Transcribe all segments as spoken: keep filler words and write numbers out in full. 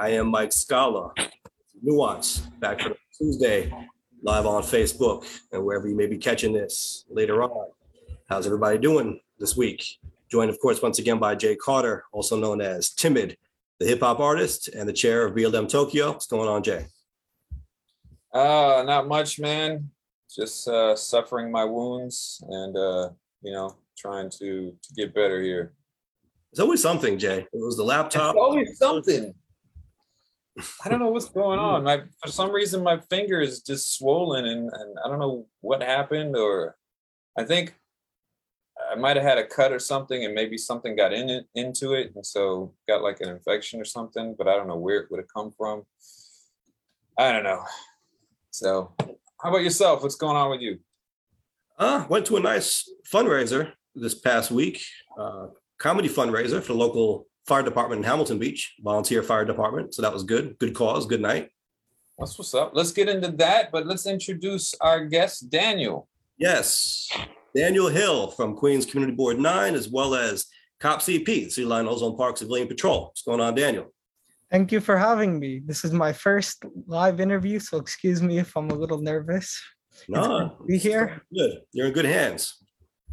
I am Mike Scala, Nuance, back for Tuesday, live on Facebook and wherever you may be catching this later on. How's everybody doing this week? Joined, of course, once again by Jay Carter, also known as Timid, the hip hop artist and the chair of B L M Tokyo. What's going on, Jay? Uh, not much, man. Just uh, suffering my wounds and, uh, you know, trying to, to get better here. It's always something, Jay. It was the laptop. It's always something. I don't know what's going on. My, for some reason, my finger is just swollen, and, and I don't know what happened, or I think I might have had a cut or something, and maybe something got in it, into it, and so got like an infection or something, but I don't know where it would have come from. I don't know. So how about yourself? What's going on with you? Uh, went to a nice fundraiser this past week. Uh, comedy fundraiser for the local fire department in Hamilton Beach, volunteer fire department. So that was good. Good cause. Good night. That's what's up. Let's get into that, but let's introduce our guest, Daniel. Yes. Daniel Hill from Queens Community Board nine, as well as Cop C P, Cityline Ozone Park Civilian Patrol. What's going on, Daniel? Thank you for having me. This is my first live interview, so excuse me if I'm a little nervous. No. Be here. Good. You're in good hands.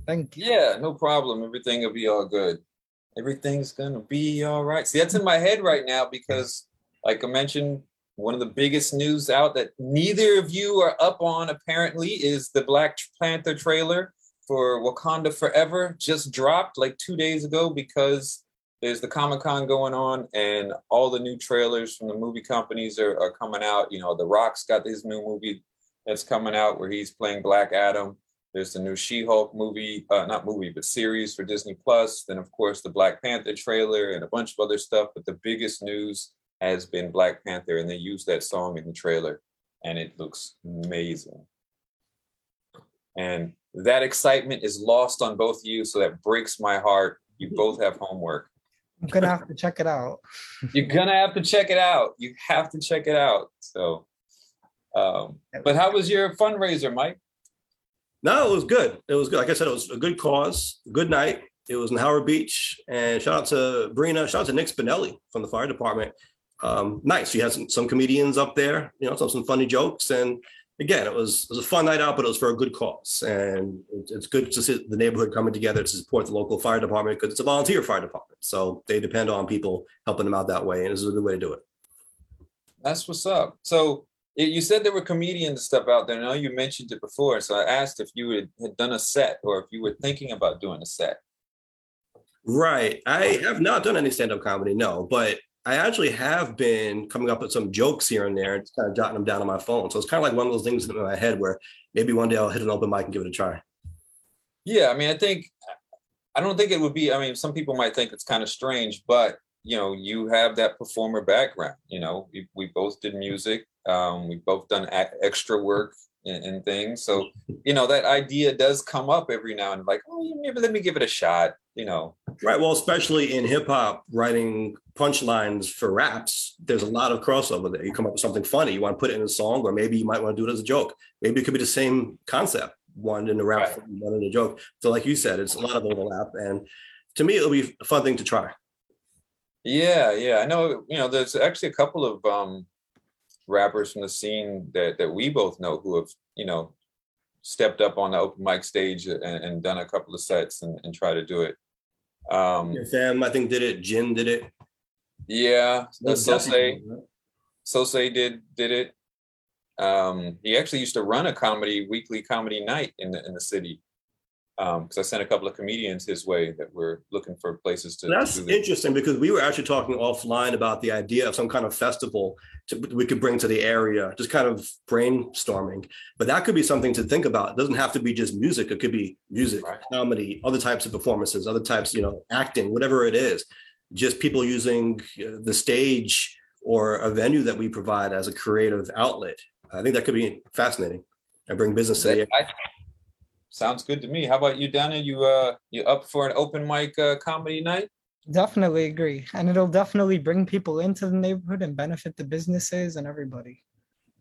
Thank you. Yeah, no problem. Everything will be all good. Everything's going to be all right. See, that's in my head right now because, like I mentioned, one of the biggest news out that neither of you are up on, apparently, is the Black Panther trailer for Wakanda Forever. Just dropped like two days ago because there's the Comic-Con going on and all the new trailers from the movie companies are, are coming out. You know, The Rock's got his new movie that's coming out where he's playing Black Adam. There's the new She-Hulk movie, uh, not movie, but series for Disney Plus. Then, of course, the Black Panther trailer and a bunch of other stuff. But the biggest news has been Black Panther, and they used that song in the trailer, and it looks amazing. And that excitement is lost on both of you, so that breaks my heart. You both have homework. I'm going to have to check it out. You're going to have to check it out. You have to check it out. So, um, but how was your fundraiser, Mike? No, it was good. It was good. Like I said, it was a good cause. Good night. It was in Howard Beach. And shout out to Brina. Shout out to Nick Spinelli from the fire department. Um, nice. You had some, some comedians up there, you know, some, some funny jokes. And again, it was it was a fun night out, but it was for a good cause. And it, it's good to see the neighborhood coming together to support the local fire department because it's a volunteer fire department. So they depend on people helping them out that way. And this is a good way to do it. That's what's up. So you said there were comedians stuff out there. I know you mentioned it before, so I asked if you had, had done a set or if you were thinking about doing a set. Right. I have not done any stand-up comedy, no, but I actually have been coming up with some jokes here and there and just kind of jotting them down on my phone. So it's kind of like one of those things in my head where maybe one day I'll hit an open mic and give it a try. Yeah, I mean, I think, I don't think it would be, I mean, some people might think it's kind of strange, but, you know, you have that performer background. You know, we, we both did music. Um, we've both done ac- extra work and, and things. So, you know, that idea does come up every now and like, oh, maybe let me give it a shot, you know. Right. Well, especially in hip hop, writing punchlines for raps, there's a lot of crossover there. You come up with something funny, you want to put it in a song, or maybe you might want to do it as a joke. Maybe it could be the same concept, one in the rap, right. One in the joke. So like you said, it's a lot of overlap. And to me, it'll be a fun thing to try. Yeah. Yeah. I know, you know, there's actually a couple of, um, rappers from the scene that that we both know who have, you know, stepped up on the open mic stage and, and done a couple of sets and, and try to do it. Um, yeah, Sam, I think, did it. Jim did it. Yeah, Sosei. Sosei did did it. Um, he actually used to run a comedy weekly comedy night in the in the city. Because um, I sent a couple of comedians his way that were looking for places to. That's to do interesting because we were actually talking offline about the idea of some kind of festival to, we could bring to the area, just kind of brainstorming. But that could be something to think about. It doesn't have to be just music. It could be music, right. Comedy, other types of performances, other types, you know, acting, whatever it is. Just people using the stage or a venue that we provide as a creative outlet. I think that could be fascinating and bring business to the area. I- Sounds good to me. How about you, Dana? You uh, you up for an open mic uh, comedy night? Definitely agree. And it'll definitely bring people into the neighborhood and benefit the businesses and everybody.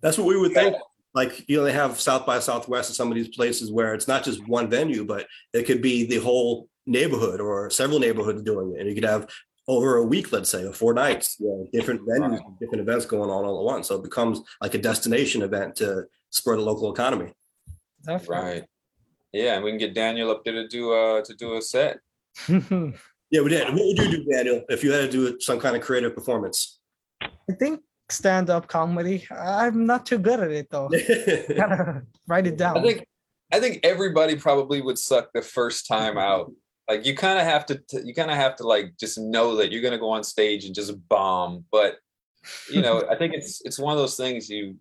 That's what we would think. Yeah. Like, you know, they have South by Southwest in some of these places where it's not just one venue, but it could be the whole neighborhood or several neighborhoods doing it. And you could have over a week, let's say, or four nights, you know, different venues, wow. different events going on all at once. So it becomes like a destination event to spur the local economy. That's right. Yeah, and we can get Daniel up there to do uh to do a set. Yeah, we did. What would you do, Daniel, if you had to do some kind of creative performance? I think stand-up comedy. I'm not too good at it though. Gotta write it down. I think I think everybody probably would suck the first time out. Like you kind of have to, you kind of have to like just know that you're gonna go on stage and just bomb. But you know, I think it's it's one of those things you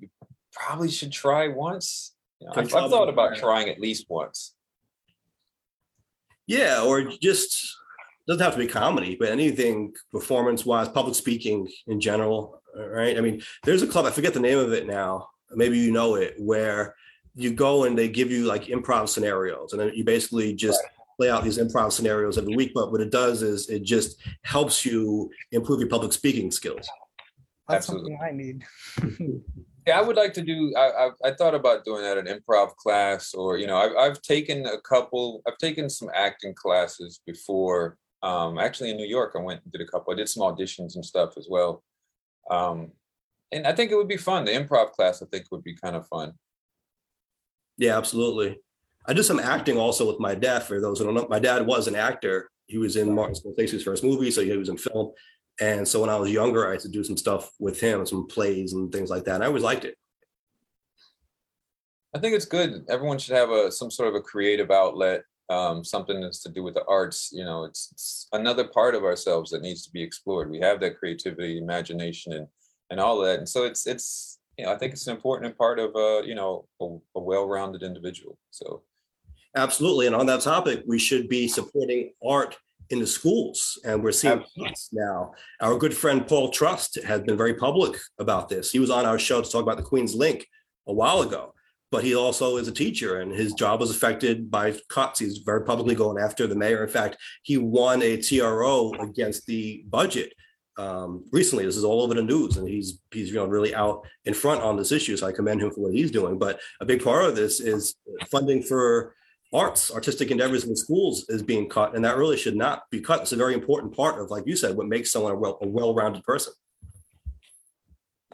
probably should try once. You know, I've, I've thought about trying at least once. Yeah, or just doesn't have to be comedy, but anything performance-wise, public speaking in general, right? I mean, there's a club, I forget the name of it now, maybe you know it, where you go and they give you like improv scenarios, and then you basically just right. play out these improv scenarios every week, but what it does is it just helps you improve your public speaking skills. That's Absolutely. Something I need. Yeah, I would like to do, I, I I thought about doing that, an improv class, or, you know, I've, I've taken a couple, I've taken some acting classes before. Um, actually in New York, I went and did a couple, I did some auditions and stuff as well. Um, and I think it would be fun. The improv class, I think, would be kind of fun. Yeah, absolutely. I did some acting also with my dad, for those who don't know. My dad was an actor. He was in Martin Scorsese's first movie, so he was in film. And so when I was younger, I used to do some stuff with him, some plays and things like that. And I always liked it. I think it's good. Everyone should have a some sort of a creative outlet, um, something that's to do with the arts. You know, it's, it's another part of ourselves that needs to be explored. We have that creativity, imagination, and and all of that. And so it's it's you know, I think it's an important part of uh, you know, a, a well-rounded individual. So absolutely. And on that topic, we should be supporting art in the schools, and we're seeing this now. Our good friend Paul Trust has been very public about this. He was on our show to talk about the Queen's Link a while ago, but he also is a teacher, and his job was affected by cuts. He's very publicly going after the mayor. In fact, he won a T R O against the budget um, recently. This is all over the news, and he's he's you know really out in front on this issue. So I commend him for what he's doing. But a big part of this is funding for arts, artistic endeavors in schools is being cut, and that really should not be cut. It's a very important part of, like you said, what makes someone a, well, a well-rounded person.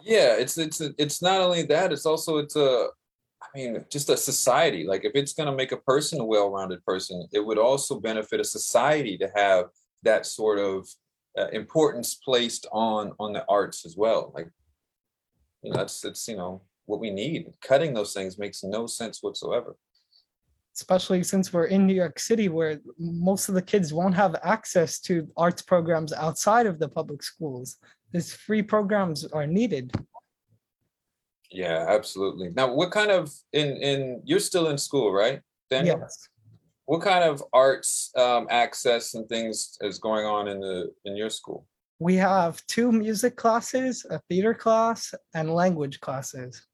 Yeah, it's it's it's not only that, it's also, it's a, I mean, just a society. Like if it's going to make a person a well-rounded person, it would also benefit a society to have that sort of uh, importance placed on on the arts as well. Like, you know, that's it's, you know, what we need. Cutting those things makes no sense whatsoever. Especially since we're in New York City, where most of the kids won't have access to arts programs outside of the public schools. These free programs are needed. Yeah, absolutely. Now, what kind of, in, in you're still in school, right, Daniel? Yes. What kind of arts um, access and things is going on in the in your school? We have two music classes, a theater class, and language classes.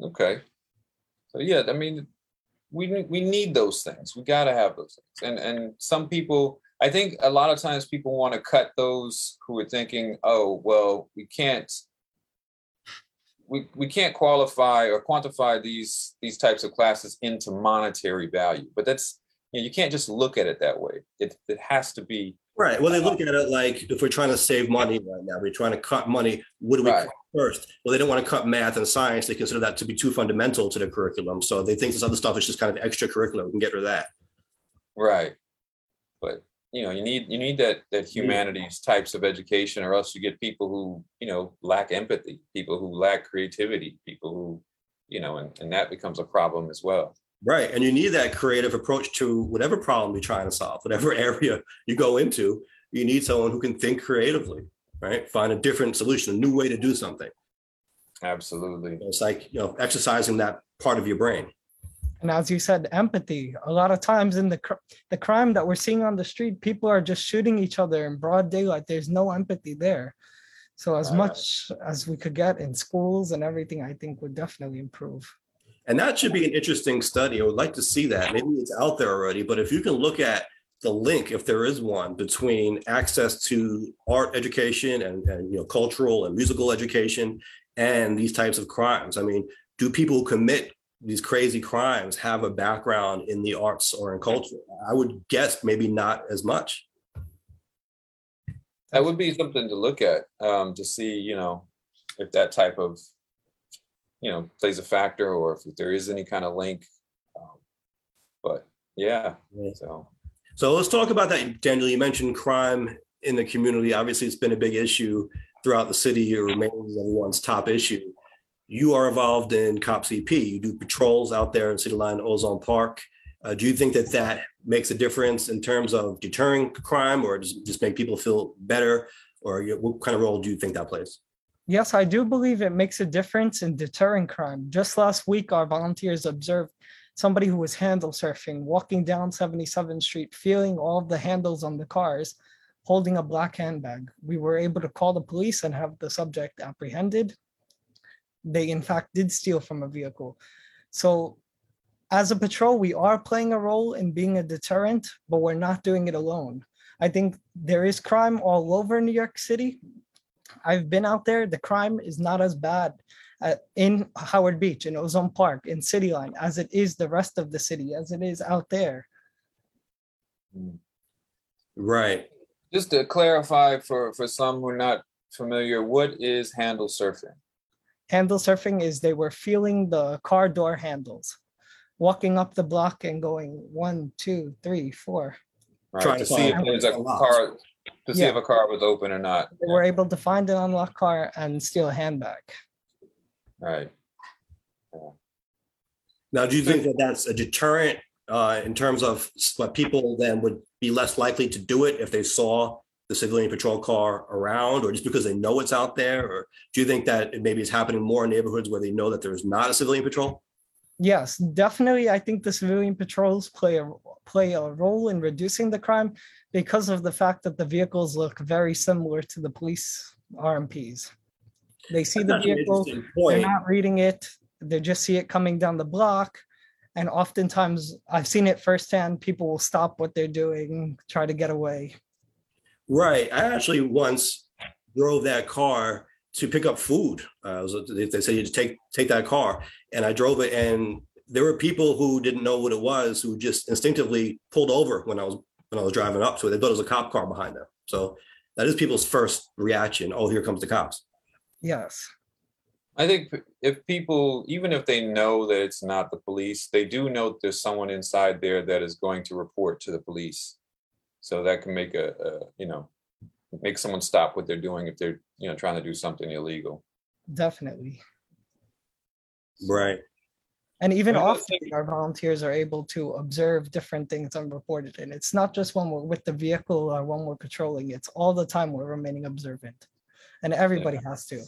Okay. So yeah, I mean, we we need those things. We got to have those things. And and some people, I think a lot of times people want to cut those who are thinking, oh, well, we can't we we can't qualify or quantify these these types of classes into monetary value. But that's, you know, you can't just look at it that way. It it has to be. Right. Well, they look at it like, if we're trying to save money right now, we're trying to cut money, what do we right. cut first? Well, they don't want to cut math and science. They consider that to be too fundamental to their curriculum. So they think this other stuff is just kind of extracurricular. We can get rid of that. Right. But, you know, you need you need that that humanities yeah. types of education, or else you get people who, you know, lack empathy, people who lack creativity, people who, you know, and, and that becomes a problem as well. Right. And you need that creative approach to whatever problem you're trying to solve, whatever area you go into. You need someone who can think creatively, right? Find a different solution, a new way to do something. Absolutely. It's like, you know, exercising that part of your brain. And as you said, empathy. A lot of times in the cr- the crime that we're seeing on the street, people are just shooting each other in broad daylight. There's no empathy there. So as uh, much as we could get in schools and everything, I think would definitely improve. And that should be an interesting study. I would like to see that. Maybe it's out there already, but if you can look at the link, if there is one, between access to art education and, and you know, cultural and musical education and these types of crimes. I mean, do people who commit these crazy crimes have a background in the arts or in culture? I would guess maybe not as much. That would be something to look at, um, to see, you know, if that type of, you know, plays a factor, or if there is any kind of link. Um, but yeah, so. So let's talk about that, Daniel. You mentioned crime in the community. Obviously, it's been a big issue throughout the city. It remains everyone's top issue. You are involved in COPS E P. You do patrols out there in Cityline Ozone Park. Uh, do you think that that makes a difference in terms of deterring crime, or just, just make people feel better? Or you know, what kind of role do you think that plays? Yes, I do believe it makes a difference in deterring crime. Just last week, our volunteers observed somebody who was handle surfing, walking down seventy-seventh Street, feeling all of the handles on the cars, holding a black handbag. We were able to call the police and have the subject apprehended. They, in fact, did steal from a vehicle. So as a patrol, we are playing a role in being a deterrent, but we're not doing it alone. I think there is crime all over New York City. I've been out there. The crime is not as bad uh, in Howard Beach, in Ozone Park, in Cityline, as it is the rest of the city, as it is out there. Right. Just to clarify for, for some who are not familiar, what is handle surfing? Handle surfing is they were feeling the car door handles, walking up the block and going one, two, three, four. Right, trying to see if there's a car, to see yeah. if a car was open or not. They were able to find an unlocked car and steal a handbag. Right. Yeah. Now, do you think that that's a deterrent uh, in terms of what people then would be less likely to do it if they saw the civilian patrol car around, or just because they know it's out there? Or do you think that it maybe is happening more in neighborhoods where they know that there's not a civilian patrol? Yes, definitely. I think the civilian patrols play a, play a role in reducing the crime because of the fact that the vehicles look very similar to the police R M Ps. They see That's the vehicle, they're not reading it, they just see it coming down the block. And oftentimes, I've seen it firsthand, people will stop what they're doing, try to get away. Right. I actually once drove that car to pick up food. Uh, was, they said you just take take that car, and I drove it, and there were people who didn't know what it was who just instinctively pulled over when I was when I was driving up to it. They thought it was a cop car behind them. So that is people's first reaction. Oh, here comes the cops. Yes, I think if people, even if they know that it's not the police, they do know there's someone inside there that is going to report to the police. So that can make a, a you know. make someone stop what they're doing if they're, you know, trying to do something illegal. Definitely. Right. And even well, often our volunteers are able to observe different things unreported. And it's not just when we're with the vehicle or when we're patrolling, it's all the time we're remaining observant. And everybody yeah. has to.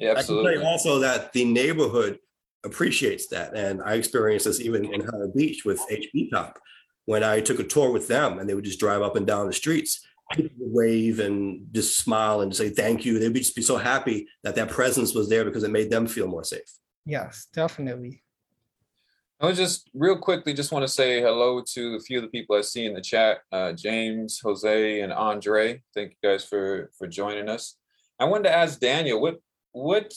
Yeah, absolutely. I can say also that the neighborhood appreciates that. And I experienced this even in Howard Beach with H B Top when I took a tour with them, and they would just drive up and down the streets. People would wave and just smile and say thank you. They would just be so happy that that presence was there because it made them feel more safe. Yes, definitely. I was just real quickly just want to say hello to a few of the people I see in the chat, uh, James, Jose, and Andre. Thank you guys for for joining us. I wanted to ask Daniel, what what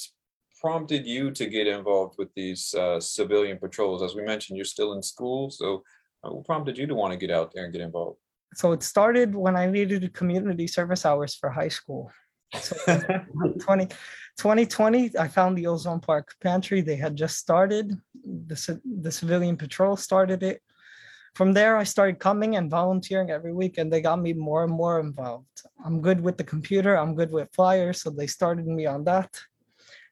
prompted you to get involved with these uh, civilian patrols? As we mentioned, you're still in school, so what prompted you to want to get out there and get involved? So it started when I needed community service hours for high school. So twenty twenty, I found the Ozone Park Pantry. They had just started. The, the civilian patrol started it. From there, I started coming and volunteering every week, and they got me more and more involved. I'm good with the computer. I'm good with flyers. So they started me on that.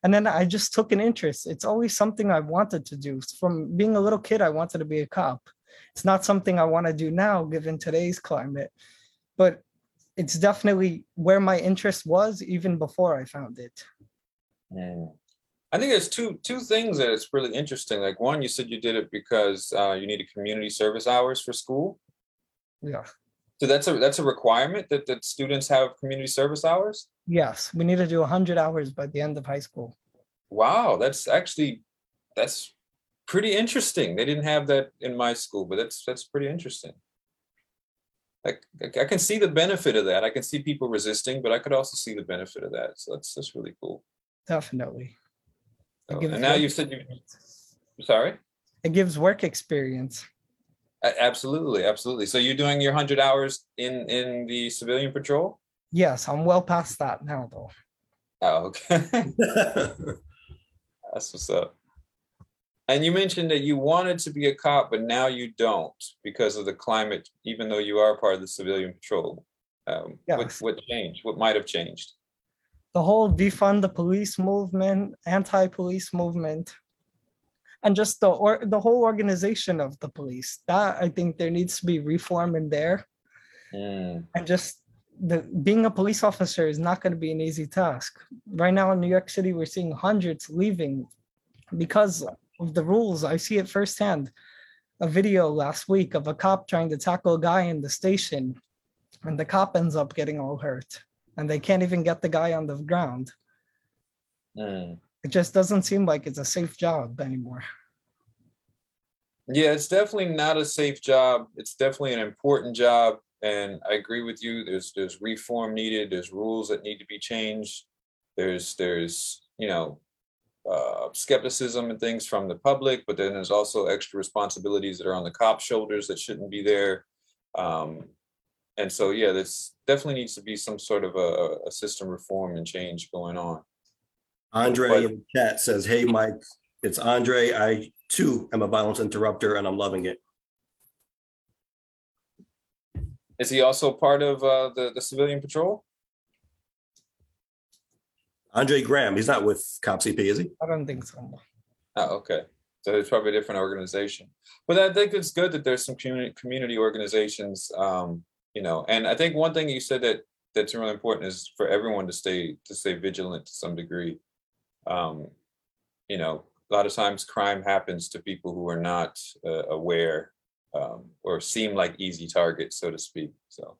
And then I just took an interest. It's always something I wanted to do. From being a little kid, I wanted to be a cop. It's not something I want to do now, given today's climate, but it's definitely where my interest was even before I found it. Mm. I think there's two two things that it's really interesting. Like one, you said you did it because uh, you needed community service hours for school. Yeah. So that's a that's a requirement that, that students have community service hours? Yes, we need to do one hundred hours by the end of high school. Wow, that's actually, that's pretty interesting. They didn't have that in my school, but that's that's pretty interesting. Like I can see the benefit of that. I can see people resisting, but I could also see the benefit of that. So that's that's really cool. Definitely. So, and now you said you. Sorry. It gives work experience. Absolutely, absolutely. So you're doing your one hundred hours in in the civilian patrol? Yes, I'm well past that now, though. Oh, okay. That's what's up. And you mentioned that you wanted to be a cop, but now you don't because of the climate, even though you are part of the civilian patrol. Um, yes. what, what changed? What might have changed? The whole defund the police movement, anti-police movement, and just the or, the whole organization of the police. That I think there needs to be reform in there. Mm. And just the being a police officer is not going to be an easy task. Right now in New York City, we're seeing hundreds leaving because of the rules. I see it firsthand. A video last week of a cop trying to tackle a guy in the station, and the cop ends up getting all hurt, and they can't even get the guy on the ground. Mm. It just doesn't seem like it's a safe job anymore. Yeah, it's definitely not a safe job. It's definitely an important job. And I agree with you. There's there's reform needed. There's rules that need to be changed. There's, there's you know, uh, skepticism and things from the public, but then there's also extra responsibilities that are on the cop's shoulders that shouldn't be there. Um, and so, yeah, there's definitely needs to be some sort of a, a system reform and change going on. Andre but, in the chat says, hey, Mike, it's Andre. I, too, am a violence interrupter, and I'm loving it. Is he also part of uh, the, the civilian patrol? Andre Graham, he's not with C O P C P, is he? I don't think so. Oh, okay. So it's probably a different organization. But I think it's good that there's some community, community organizations, um, you know, and I think one thing you said that that's really important is for everyone to stay to stay vigilant to some degree. Um, you know, a lot of times crime happens to people who are not uh, aware. Um, or seem like easy targets, so to speak. So,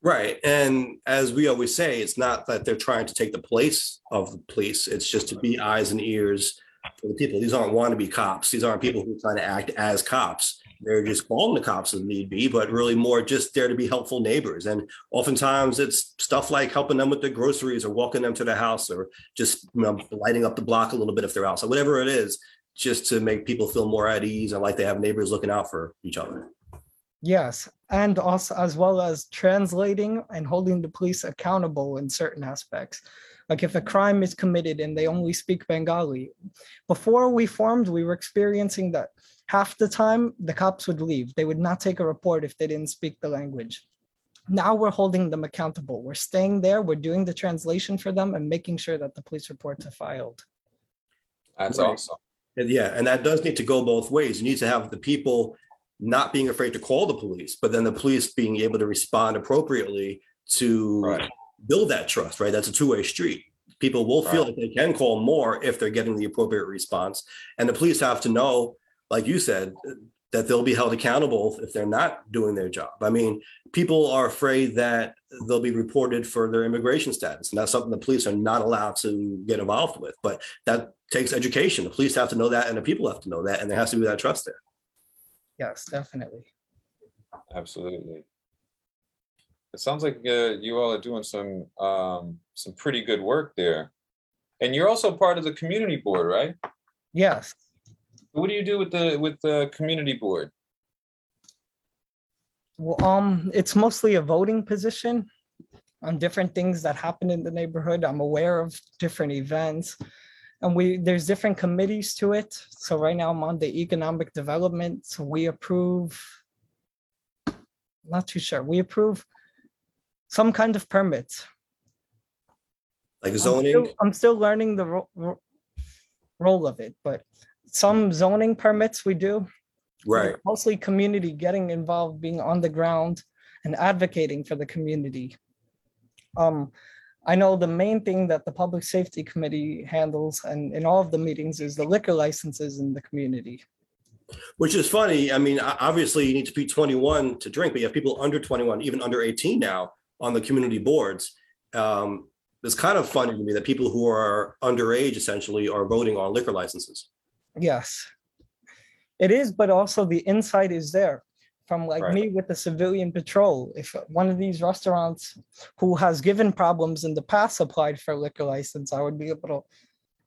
right, and as we always say, it's not that they're trying to take the place of the police. It's just to be eyes and ears for the people. These aren't wannabe cops. These aren't people who are trying to act as cops. They're just calling the cops if need be, but really more just there to be helpful neighbors. And oftentimes it's stuff like helping them with their groceries or walking them to their house or just you know, lighting up the block a little bit if they're outside, whatever it is. Just to make people feel more at ease and like they have neighbors looking out for each other. Yes, and also as well as translating and holding the police accountable in certain aspects. Like if a crime is committed and they only speak Bengali. Before we formed, we were experiencing that half the time the cops would leave. They would not take a report if they didn't speak the language. Now we're holding them accountable. We're staying there, we're doing the translation for them and making sure that the police reports are filed. That's right. Awesome. Yeah, and that does need to go both ways. You need to have the people not being afraid to call the police, but then the police being able to respond appropriately to right. build that trust, right? That's a two-way street. People will right. feel that they can call more if they're getting the appropriate response. And the police have to know, like you said, that they'll be held accountable if they're not doing their job. I mean, people are afraid that they'll be reported for their immigration status. And that's something the police are not allowed to get involved with. But that takes education. The police have to know that and the people have to know that. And there has to be that trust there. Yes, definitely. Absolutely. It sounds like uh, you all are doing some um, some pretty good work there. And you're also part of the community board, right? Yes. What do you do with the with the community board? Well, um, it's mostly a voting position on different things that happen in the neighborhood. I'm aware of different events, and we there's different committees to it. So right now I'm on the economic development. So we approve. Not too sure. We approve some kind of permits, like zoning. I'm still, I'm still learning the ro- ro- role of it, but. Some zoning permits we do, right? Mostly community getting involved, being on the ground and advocating for the community. Um, I know the main thing that the Public Safety Committee handles and in all of the meetings is the liquor licenses in the community. Which is funny. I mean, obviously you need to be twenty-one to drink, but you have people under twenty-one, even under eighteen now on the community boards. Um, it's kind of funny to me that people who are underage essentially are voting on liquor licenses. Yes, it is, but also the insight is there from like right. me with the civilian patrol. If one of these restaurants who has given problems in the past applied for a liquor license, I would be able to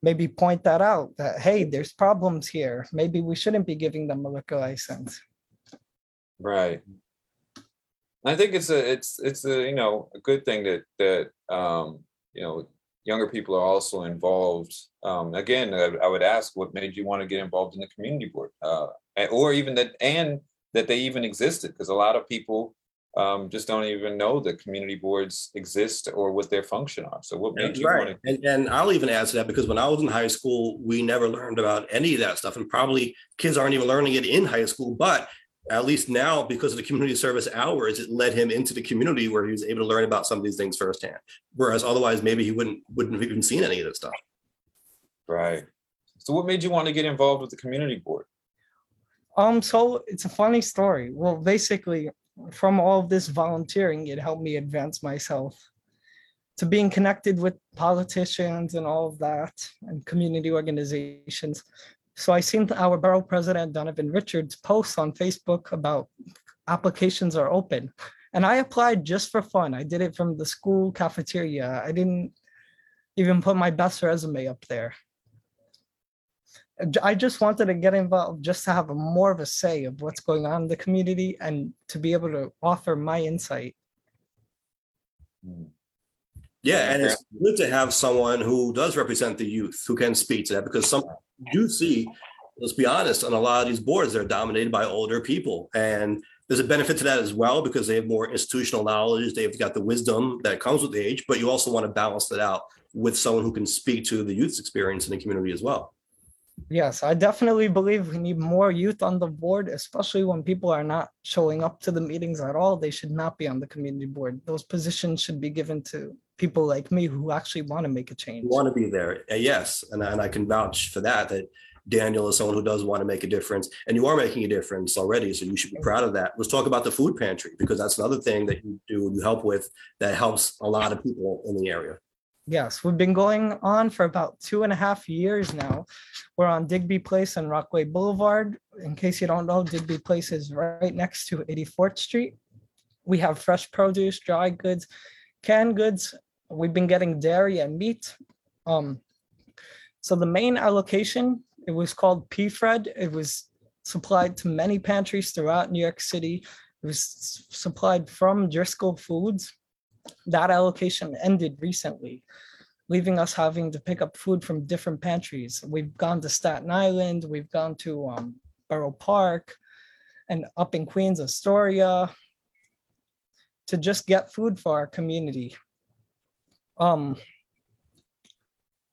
maybe point that out that, hey, there's problems here. Maybe we shouldn't be giving them a liquor license. Right. I think it's a it's it's a you know a good thing that that um, you know younger people are also involved. Um, again, I, I would ask, what made you want to get involved in the community board, uh, or even that, and that they even existed, because a lot of people um, just don't even know that community boards exist or what their function are. So what made That's you right. want to? And, and I'll even add to that, because when I was in high school, we never learned about any of that stuff, and probably kids aren't even learning it in high school, but at least now, because of the community service hours, it led him into the community where he was able to learn about some of these things firsthand. Whereas otherwise, maybe he wouldn't wouldn't have even seen any of this stuff. Right. So what made you want to get involved with the community board? Um, so it's a funny story. Well, basically, from all of this volunteering, it helped me advance myself to being connected with politicians and all of that, and community organizations. So I seen our borough president, Donovan Richards, post on Facebook about applications are open. And I applied just for fun. I did it from the school cafeteria. I didn't even put my best resume up there. I just wanted to get involved just to have a more of a say of what's going on in the community and to be able to offer my insight. Mm. Yeah, and it's good to have someone who does represent the youth, who can speak to that, because some do see, let's be honest, on a lot of these boards, they're dominated by older people. And there's a benefit to that as well, because they have more institutional knowledge, they've got the wisdom that comes with the age, but you also want to balance that out with someone who can speak to the youth's experience in the community as well. Yes, I definitely believe we need more youth on the board, especially when people are not showing up to the meetings at all. They should not be on the community board. Those positions should be given to people like me who actually want to make a change. Want to be there, yes. And, and I can vouch for that, that Daniel is someone who does want to make a difference. And you are making a difference already, so you should be proud of that. Let's talk about the food pantry, because that's another thing that you do, you help with, that helps a lot of people in the area. Yes, we've been going on for about two and a half years now. We're on Digby Place and Rockaway Boulevard. In case you don't know, Digby Place is right next to eighty-fourth Street. We have fresh produce, dry goods, canned goods. We've been getting dairy and meat. Um, so the main allocation, it was called P-Fred. It was supplied to many pantries throughout New York City. It was supplied from Driscoll Foods. That allocation ended recently, leaving us having to pick up food from different pantries. We've gone to Staten Island, we've gone to um, Borough Park, and up in Queens, Astoria, to just get food for our community. Um,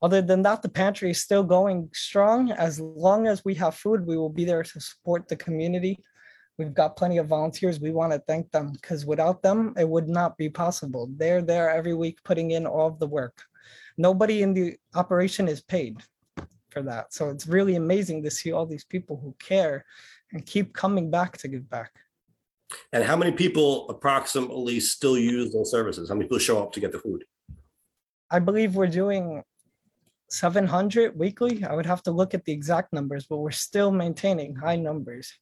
other than that, the pantry is still going strong. As long as we have food, we will be there to support the community. We've got plenty of volunteers. We want to thank them, because without them, it would not be possible. They're there every week putting in all of the work. Nobody in the operation is paid for that. So it's really amazing to see all these people who care and keep coming back to give back. And how many people approximately still use those services? How many people show up to get the food? I believe we're doing seven hundred weekly. I would have to look at the exact numbers, but we're still maintaining high numbers.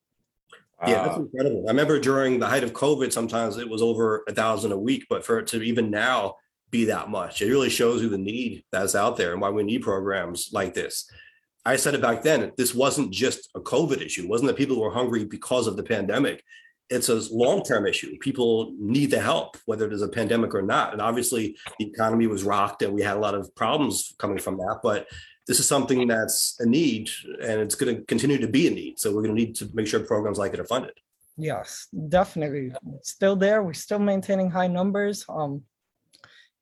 Yeah, that's incredible. I remember during the height of COVID, sometimes it was over a thousand a week, but for it to even now be that much, it really shows you the need that's out there and why we need programs like this. I said it back then, this wasn't just a COVID issue. It wasn't that people were hungry because of the pandemic. It's a long-term issue. People need the help, whether there's a pandemic or not. And obviously the economy was rocked and we had a lot of problems coming from that, but this is something that's a need, and it's going to continue to be a need. So we're going to need to make sure programs like it are funded. Yes, definitely. It's still there. We're still maintaining high numbers. Um,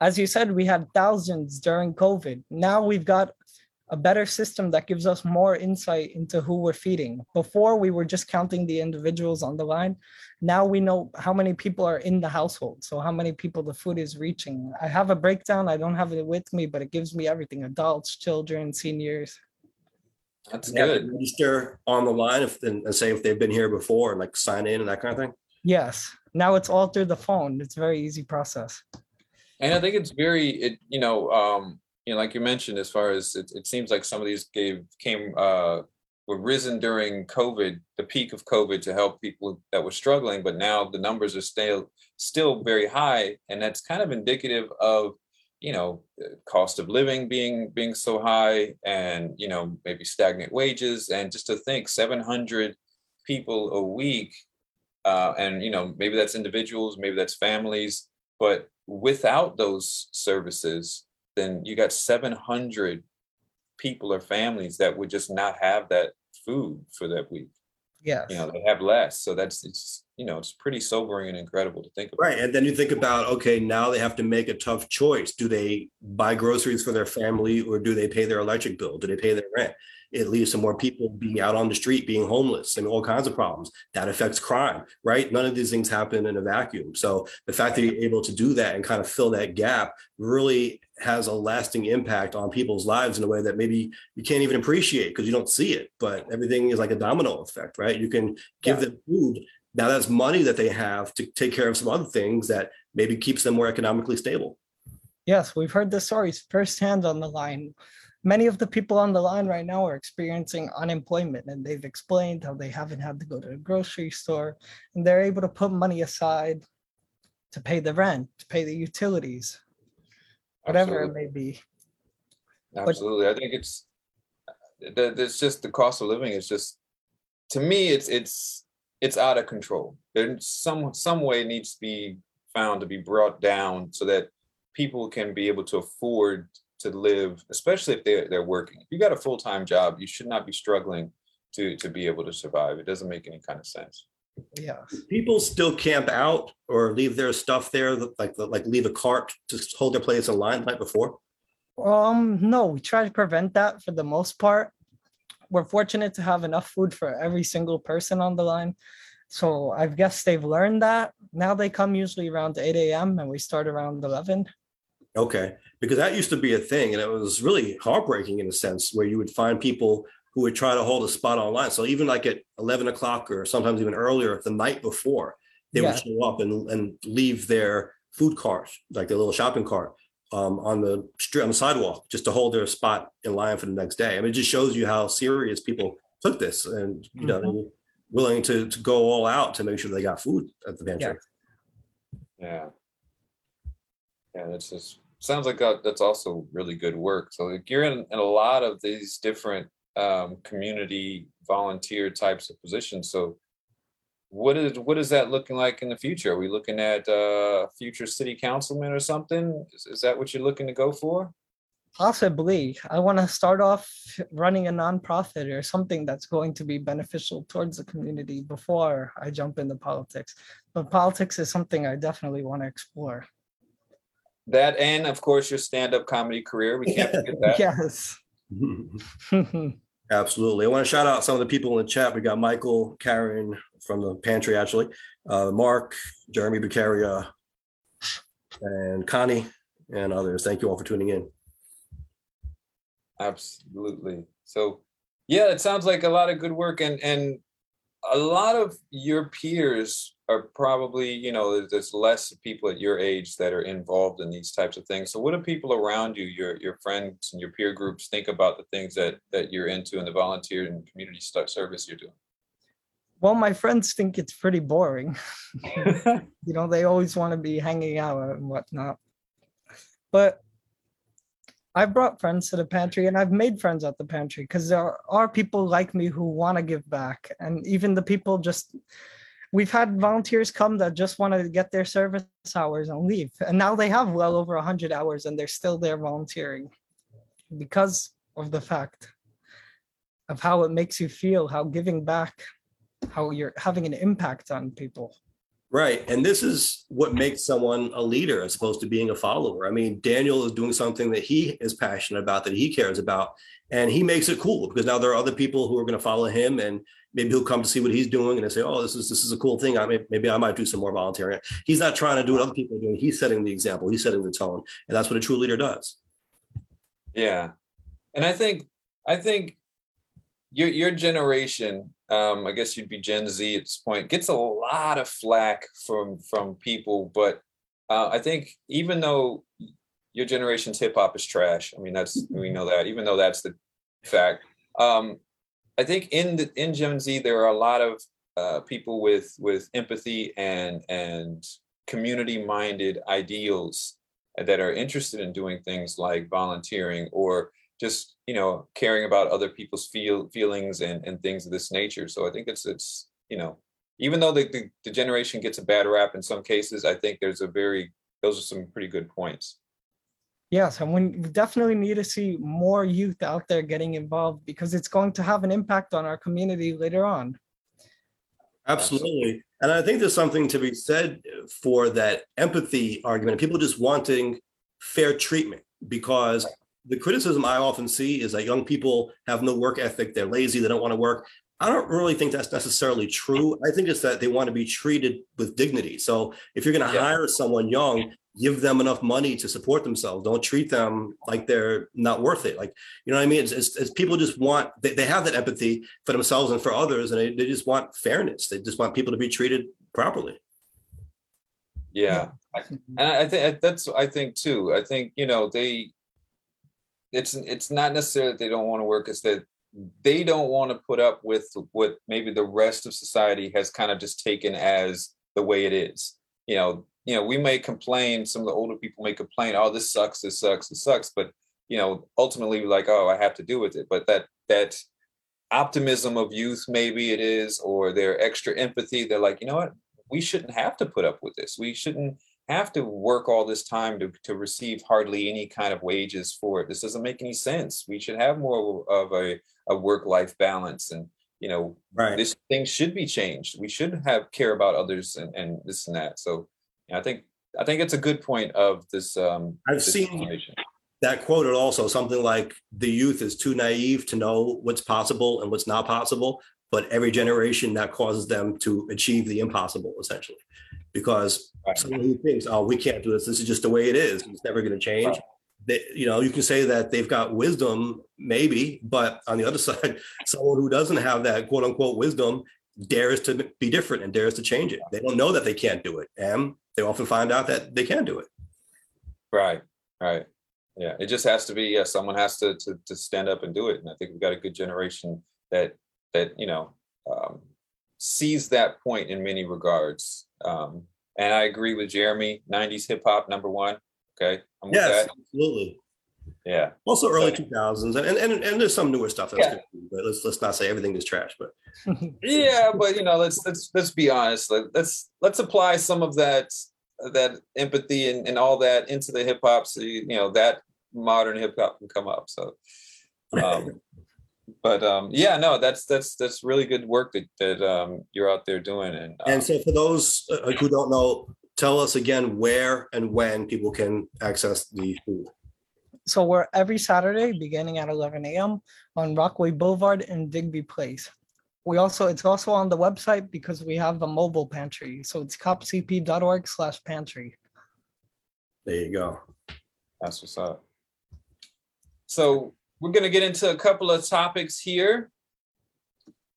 as you said, we had thousands during COVID. Now we've got a better system that gives us more insight into who we're feeding. Before, we were just counting the individuals on the line. Now we know how many people are in the household, so how many people the food is reaching. I have a breakdown. I don't have it with me, but it gives me everything: adults, children, seniors. That's good. Register on the line if, and say if they've been here before, and like sign in and that kind of thing. Yes. Now it's all through the phone. It's a very easy process. And I think it's very, it, you know, um, you know, like you mentioned, as far as it, it seems like some of these gave came uh, were risen during COVID, the peak of COVID, to help people that were struggling. But now the numbers are still still very high, and that's kind of indicative of, you know, cost of living being being so high, and you know maybe stagnant wages. And just to think, seven hundred people a week Uh, and, you know, maybe that's individuals, maybe that's families. But without those services, then you got seven hundred people or families that would just not have that food for that week. Yes. You know, they have less. So that's, it's, you know, it's pretty sobering and incredible to think about. Right. And then you think about, okay, now they have to make a tough choice. Do they buy groceries for their family, or do they pay their electric bill? Do they pay their rent? It leads to more people being out on the street, being homeless, and all kinds of problems. That affects crime, right? None of these things happen in a vacuum. So the fact that you're able to do that and kind of fill that gap really has a lasting impact on people's lives in a way that maybe you can't even appreciate because you don't see it, but everything is like a domino effect, right? You can give yeah. them food. Now that's money that they have to take care of some other things that maybe keeps them more economically stable. Yes, we've heard the stories firsthand on the line. Many of the people on the line right now are experiencing unemployment, and they've explained how they haven't had to go to the grocery store, and they're able to put money aside to pay the rent, to pay the utilities, whatever Absolutely. It may be. Absolutely. But I think it's, there's just the cost of living is just, to me, it's it's it's out of control. There's some, some way needs to be found to be brought down so that people can be able to afford to live, especially if they're, they're working. If you got a full-time job, you should not be struggling to, to be able to survive. It doesn't make any kind of sense. Yeah. People still camp out or leave their stuff there, like like leave a cart to hold their place in line like before? Um, no, we try to prevent that for the most part. We're fortunate to have enough food for every single person on the line. So I guess they've learned that. Now they come usually around eight a.m. and we start around eleven. Okay, because that used to be a thing, and it was really heartbreaking in a sense where you would find people who would try to hold a spot online. So even like at eleven o'clock or sometimes even earlier the night before, they yeah. would show up and, and leave their food cart, like their little shopping cart um, on the street, on the sidewalk, just to hold their spot in line for the next day. I mean, it just shows you how serious people took this and, you mm-hmm. know, they were willing to, to go all out to make sure they got food at the pantry. Yeah. Yeah. Yeah, that's just sounds like a, that's also really good work. So like you're in, in a lot of these different um, community volunteer types of positions. So what is what is that looking like in the future? Are we looking at uh, future city councilman or something? Is, is that what you're looking to go for? Possibly. I want to start off running a nonprofit or something that's going to be beneficial towards the community before I jump into politics. But politics is something I definitely want to explore. That and, of course, your stand-up comedy career. We can't forget that. Yes. Absolutely. I want to shout out some of the people in the chat. We got Michael, Karen from the pantry, actually, uh, Mark, Jeremy Bucaria, and Connie, and others. Thank you all for tuning in. Absolutely. So, yeah, it sounds like a lot of good work. And, and a lot of your peers are probably, you know, there's less people at your age that are involved in these types of things. So what do people around you, your your friends and your peer groups, think about the things that that you're into and the volunteer and community service you're doing? Well, my friends think it's pretty boring. You know, they always want to be hanging out and whatnot. But I've brought friends to the pantry, and I've made friends at the pantry because there are people like me who want to give back. And even the people just... We've had volunteers come that just want to get their service hours and leave. And now they have well over one hundred hours and they're still there volunteering because of the fact of how it makes you feel, how giving back, how you're having an impact on people. Right. And this is what makes someone a leader as opposed to being a follower. I mean, Daniel is doing something that he is passionate about, that he cares about, and he makes it cool because now there are other people who are going to follow him, and maybe he'll come to see what he's doing and they say, oh, this is this is a cool thing. I may, maybe I might do some more volunteering. He's not trying to do what other people are doing. He's setting the example. He's setting the tone. And that's what a true leader does. Yeah. And I think I think your your generation, Um, I guess you'd be Gen Z at this point, gets a lot of flack from from people. But uh, I think even though your generation's hip hop is trash, I mean, that's we know that, even though that's the fact. Um, I think in the, in Gen Z, there are a lot of uh, people with with empathy and and community minded ideals that are interested in doing things like volunteering or just, you know, caring about other people's feel, feelings and, and things of this nature. So I think it's, it's you know, even though the, the, the generation gets a bad rap in some cases, I think there's a very, those are some pretty good points. Yes, and we definitely need to see more youth out there getting involved, because it's going to have an impact on our community later on. Absolutely. And I think there's something to be said for that empathy argument, people just wanting fair treatment, because the criticism I often see is that young people have no work ethic, they're lazy, they don't want to work. I don't really think that's necessarily true. I think it's that they want to be treated with dignity. So if you're going to yeah. hire someone young, give them enough money to support themselves. Don't treat them like they're not worth it. Like, you know what I mean? It's, it's, it's people just want, they, they have that empathy for themselves and for others, and they, they just want fairness. They just want people to be treated properly. Yeah. I, and I think that's, I think too, I think, you know, they, it's, it's not necessarily that they don't want to work. It's that they don't want to put up with what maybe the rest of society has kind of just taken as the way it is. You know, You know, we may complain, some of the older people may complain, oh, this sucks, this sucks, this sucks. But, you know, ultimately, like, oh, I have to deal with it. But that that optimism of youth, maybe it is, or their extra empathy, they're like, you know what, we shouldn't have to put up with this. We shouldn't have to work all this time to, to receive hardly any kind of wages for it. This doesn't make any sense. We should have more of a, a work-life balance. And, you know, right. this thing should be changed. We should have care about others and, and this and that. So. I think I think it's a good point of this. Um, I've this seen situation. That quoted also, something like the youth is too naive to know what's possible and what's not possible, but every generation that causes them to achieve the impossible, essentially, because right. someone who thinks, oh, we can't do this, this is just the way it is, it's never going to change. Right. They, you know, you can say that they've got wisdom, maybe, but on the other side, someone who doesn't have that quote unquote wisdom dares to be different and dares to change it. They don't know that they can't do it. And they often find out that they can do it. Right, right. Yeah, it just has to be, yeah, someone has to, to, to stand up and do it. And I think we've got a good generation that, that you know, um, sees that point in many regards. Um, and I agree with Jeremy, nineties hip hop, number one. Okay, I'm with yes, that. Absolutely. Yeah. Also early two thousands, and, and and there's some newer stuff that's yeah. good, but let's let's not say everything is trash. But yeah, but you know, let's let's let's be honest. Let's let's apply some of that that empathy and, and all that into the hip hop, so you, you know that modern hip hop can come up. So, um, but um, yeah, no, that's that's that's really good work that that um, you're out there doing. And um, and so for those who don't know, tell us again where and when people can access the food. So we're every Saturday beginning at eleven a.m. on Rockaway Boulevard and Digby Place. We also, it's also on the website because we have a mobile pantry. So it's copcp.org slash pantry. There you go. That's what's up. So we're going to get into a couple of topics here.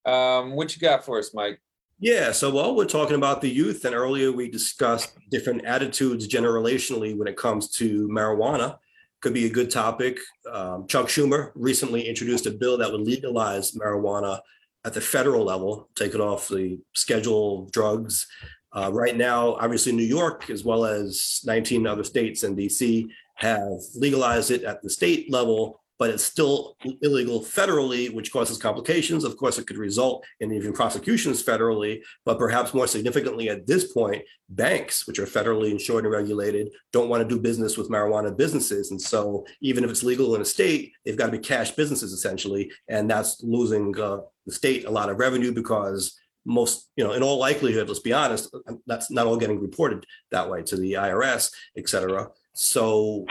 Um, what you got for us, Mike? Yeah, so while we're talking about the youth, and earlier we discussed different attitudes generationally when it comes to marijuana. Could be a good topic. Um, Chuck Schumer recently introduced a bill that would legalize marijuana at the federal level, take it off the schedule of drugs. Uh, right now, obviously, New York, as well as nineteen other states and D C have legalized it at the state level, but it's still illegal federally, which causes complications. Of course, it could result in even prosecutions federally, but perhaps more significantly at this point, banks, which are federally insured and regulated, don't want to do business with marijuana businesses. And so even if it's legal in a state, they've got to be cash businesses, essentially. And that's losing uh, the state a lot of revenue because most, you know, in all likelihood, let's be honest, that's not all getting reported that way to the I R S, et cetera. So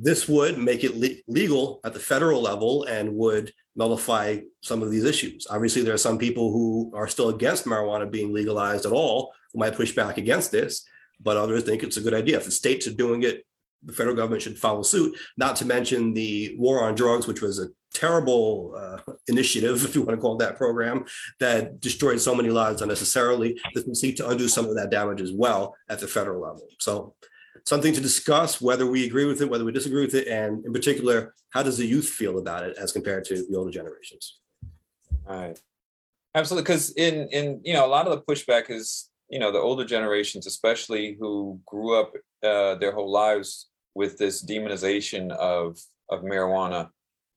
this would make it le- legal at the federal level and would nullify some of these issues. Obviously, there are some people who are still against marijuana being legalized at all who might push back against this, but others think it's a good idea. If the states are doing it, the federal government should follow suit, not to mention the war on drugs, which was a terrible uh, initiative, if you want to call that program, that destroyed so many lives unnecessarily. This would seek to undo some of that damage as well at the federal level. So, something to discuss, whether we agree with it, whether we disagree with it, and in particular, how does the youth feel about it as compared to the older generations? All right, absolutely. Because in in you know a lot of the pushback is you know the older generations, especially who grew up uh, their whole lives with this demonization of of marijuana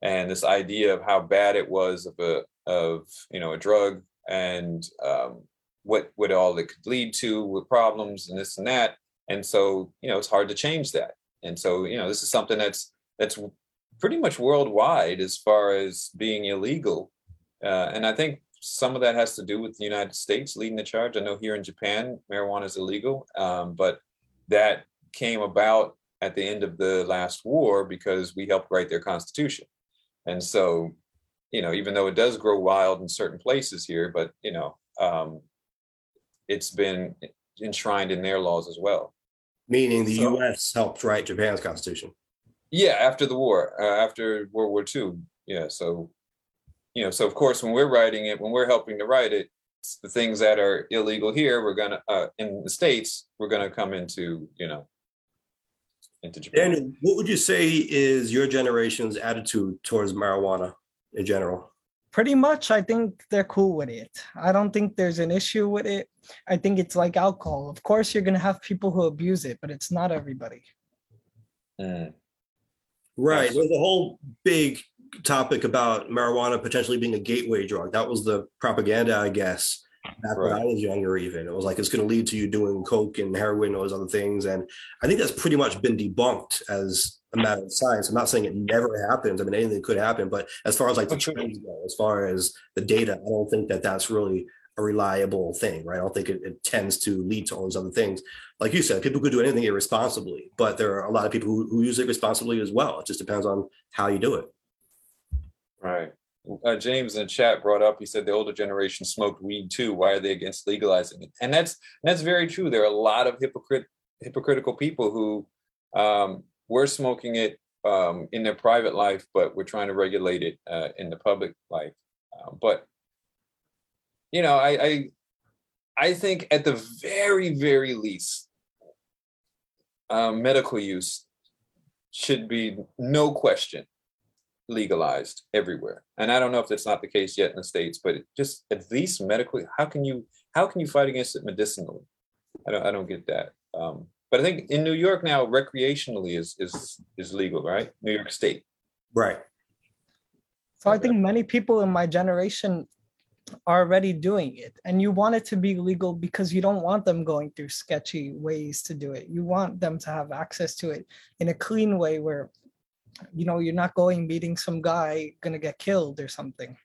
and this idea of how bad it was of a of you know a drug, and um, what what all it could lead to with problems and this and that. And so, you know, it's hard to change that. And so, you know, this is something that's that's pretty much worldwide as far as being illegal. Uh, and I think some of that has to do with the United States leading the charge. I know here in Japan, marijuana is illegal, um, but that came about at the end of the last war because we helped write their constitution. And so, you know, even though it does grow wild in certain places here, but, you know, um, it's been enshrined in their laws as well. Meaning the so, U S helped write Japan's constitution. Yeah, after the war, uh, after World War Two. Yeah, so, you know, so of course, when we're writing it, when we're helping to write it, it's the things that are illegal here, we're gonna, uh, in the States, we're gonna come into, you know, into Japan. Daniel, what would you say is your generation's attitude towards marijuana in general? Pretty much, I think they're cool with it. I don't think there's an issue with it. I think it's like alcohol. Of course, you're gonna have people who abuse it, but it's not everybody. Mm. Right. There's a whole big topic about marijuana potentially being a gateway drug. That was the propaganda, I guess, back right. when I was younger even. It was like, it's going to lead to you doing coke and heroin and all those other things. And I think that's pretty much been debunked as a matter of science. I'm not saying it never happens. I mean, anything could happen. But as far as like the trends go, as far as the data, I don't think that that's really a reliable thing, right? I don't think it, it tends to lead to all those other things. Like you said, people could do anything irresponsibly, but there are a lot of people who, who use it responsibly as well. It just depends on how you do it. Right. Uh, James in the chat brought up, he said the older generation smoked weed too. Why are they against legalizing it? And that's that's very true. There are a lot of hypocrite, hypocritical people who um, were smoking it um, in their private life, but were trying to regulate it uh, in the public life. Uh, but You know, I, I I think at the very, very least, uh, medical use should be, no question, legalized everywhere. And I don't know if that's not the case yet in the States, but just at least medically, how can you how can you fight against it medicinally? I don't I don't get that. Um, but I think in New York now, recreationally is is is legal, right? New York State. Right. So okay. I think many people in my generation are already doing it, and you want it to be legal because you don't want them going through sketchy ways to do it. You want them to have access to it in a clean way where, you know, you're not going meeting some guy gonna get killed or something.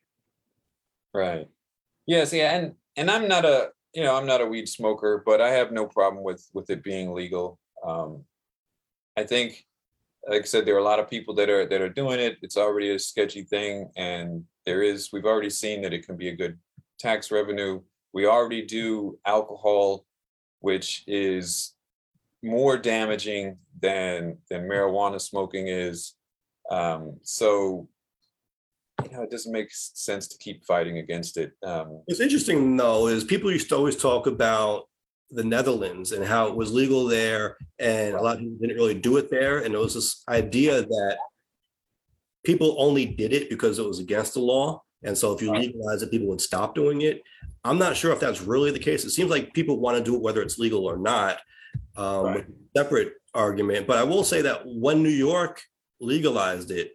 Right. Yes. Yeah. And and I'm not a you know I'm not a weed smoker, but I have no problem with with it being legal. Um, I think, like I said, there are a lot of people that are that are doing it. It's already a sketchy thing, and there is, we've already seen that it can be a good tax revenue. We already do alcohol, which is more damaging than than marijuana smoking is. Um, so, you know, it doesn't make sense to keep fighting against it. Um, What's interesting though is people used to always talk about the Netherlands and how it was legal there, and a lot of people didn't really do it there. And it was this idea that people only did it because it was against the law. And so if you legalize it, people would stop doing it. I'm not sure if that's really the case. It seems like people want to do it whether it's legal or not. Um, right. Separate argument. But I will say that when New York legalized it,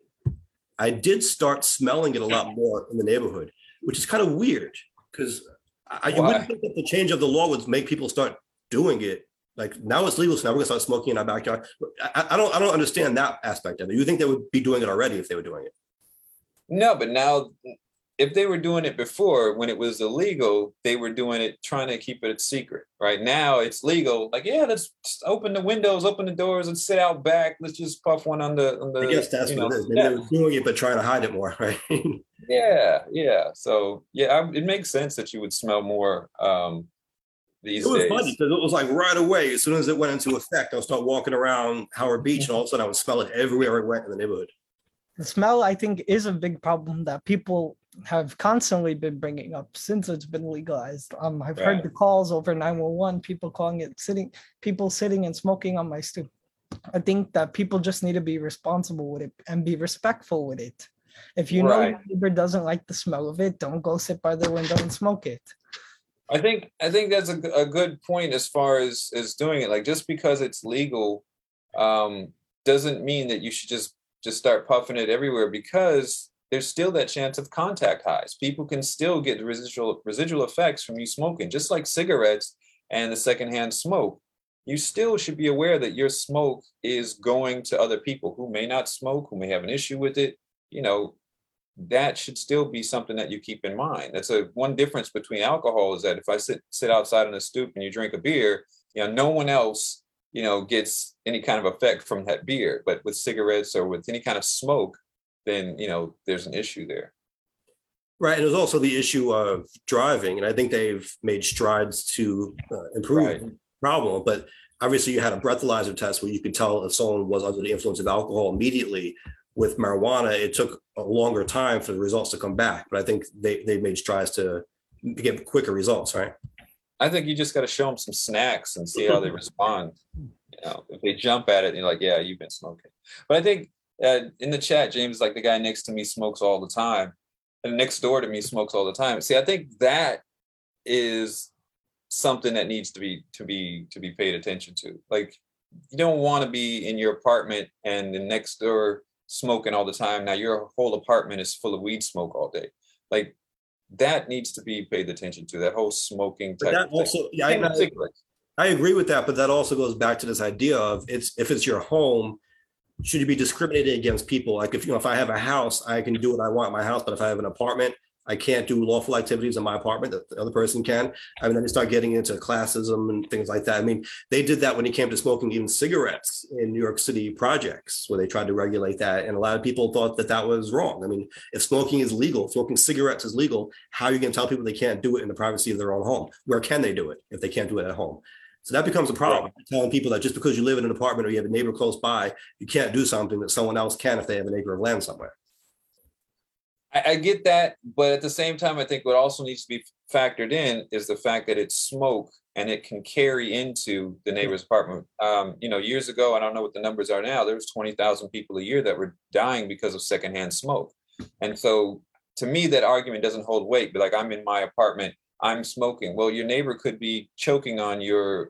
I did start smelling it a lot more in the neighborhood, which is kind of weird because I you wouldn't think that the change of the law would make people start doing it. Like now it's legal, so now we're gonna start smoking in our backyard. I, I don't, I don't understand that aspect of it. You think they would be doing it already if they were doing it? No, but now, if they were doing it before when it was illegal, they were doing it trying to keep it a secret. Right now, it's legal. Like, yeah, let's just open the windows, open the doors, and sit out back. Let's just puff one on the. On the I guess that's what know, it is. Maybe yeah. They were doing it, but trying to hide it more, right? yeah, yeah. So yeah, I, it makes sense that you would smell more. Um, These it was days. Funny because it was like right away, as soon as it went into effect, I'll start walking around Howard Beach and all of a sudden I would smell it everywhere I went in the neighborhood. The smell, I think, is a big problem that people have constantly been bringing up since it's been legalized. Um, I've right. heard the calls over nine one one, people calling it sitting, people sitting and smoking on my stoop. I think that people just need to be responsible with it and be respectful with it. If you right. know your neighbor doesn't like the smell of it, don't go sit by the window and smoke it. I think I think that's a, a good point as far as, as doing it. Like just because it's legal um, doesn't mean that you should just, just start puffing it everywhere because there's still that chance of contact highs. People can still get the residual residual effects from you smoking, just like cigarettes and the secondhand smoke. You still should be aware that your smoke is going to other people who may not smoke, who may have an issue with it. You know, that should still be something that you keep in mind. That's a one difference between alcohol, is that if I sit sit outside on a stoop and you drink a beer, you know, no one else, you know, gets any kind of effect from that beer. But with cigarettes or with any kind of smoke, then, you know, there's an issue there. Right. And there's also the issue of driving. And I think they've made strides to uh, improve right. the problem. But obviously you had a breathalyzer test where you could tell if someone was under the influence of alcohol immediately. With marijuana, it took a longer time for the results to come back. But I think they, they made strides to get quicker results, right? I think you just got to show them some snacks and see how they respond. You know, if they jump at it, and you're like, yeah, you've been smoking. But I think uh, in the chat, James, like the guy next to me smokes all the time, and next door to me smokes all the time. See, I think that is something that needs to be to be to be paid attention to. Like, you don't want to be in your apartment and the next door smoking all the time. Now your whole apartment is full of weed smoke all day. Like, that needs to be paid attention to, that whole smoking type that of also, thing. Yeah, I, I agree with that, but that also goes back to this idea of it's if it's your home, should you be discriminated against people? Like, if you know, if I have a house, I can do what I want in my house, but if I have an apartment, I can't do lawful activities in my apartment that the other person can. I mean, then you start getting into classism and things like that. I mean, they did that when it came to smoking even cigarettes in New York City projects where they tried to regulate that. And a lot of people thought that that was wrong. I mean, if smoking is legal, smoking cigarettes is legal, how are you going to tell people they can't do it in the privacy of their own home? Where can they do it if they can't do it at home? So that becomes a problem. Right. Telling people that just because you live in an apartment or you have a neighbor close by, you can't do something that someone else can if they have an acre of land somewhere. I get that, but at the same time, I think what also needs to be factored in is the fact that it's smoke and it can carry into the neighbor's apartment. Um, you know, years ago, I don't know what the numbers are now, there was twenty thousand people a year that were dying because of secondhand smoke. And so to me, that argument doesn't hold weight. But like, I'm in my apartment, I'm smoking. Well, your neighbor could be choking on your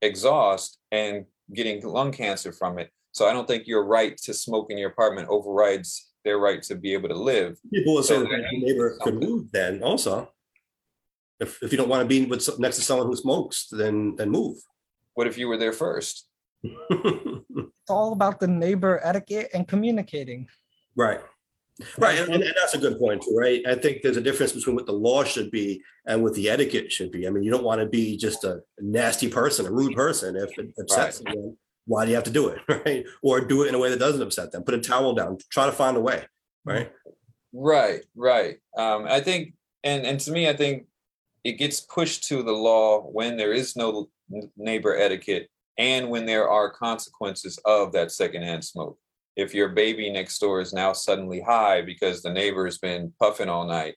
exhaust and getting lung cancer from it. So I don't think your right to smoke in your apartment overrides their right to be able to live. People would say so that your neighbor could move then also. If if you don't want to be with next to someone who smokes, then then move. What if you were there first? It's all about the neighbor etiquette and communicating. Right. Right. And, and that's a good point too, right? I think there's a difference between what the law should be and what the etiquette should be. I mean, you don't want to be just a nasty person, a rude person. If it upsets right. you, why do you have to do it, right? Or do it in a way that doesn't upset them. Put a towel down. Try to find a way, right? Right, right. Um, I think, and and to me, I think it gets pushed to the law when there is no neighbor etiquette and when there are consequences of that secondhand smoke. If your baby next door is now suddenly high because the neighbor has been puffing all night,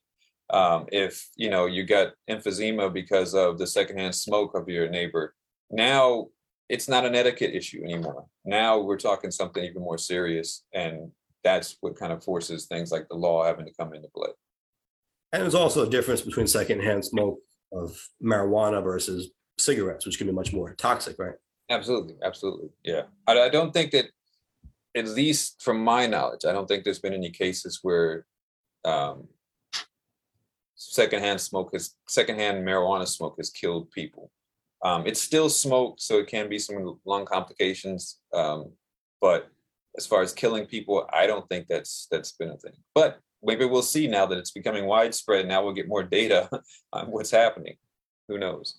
um, if, you know, you got emphysema because of the secondhand smoke of your neighbor, now it's not an etiquette issue anymore. Now we're talking something even more serious. And that's what kind of forces things like the law having to come into play. And there's also a difference between secondhand smoke of marijuana versus cigarettes, which can be much more toxic, right? Absolutely. Absolutely. Yeah. I, I don't think that, at least from my knowledge, I don't think there's been any cases where um, secondhand smoke has, secondhand marijuana smoke has killed people. Um, it's still smoke, so it can be some lung complications. Um, but as far as killing people, I don't think that's that's been a thing. But maybe we'll see now that it's becoming widespread. Now we'll get more data on what's happening. Who knows?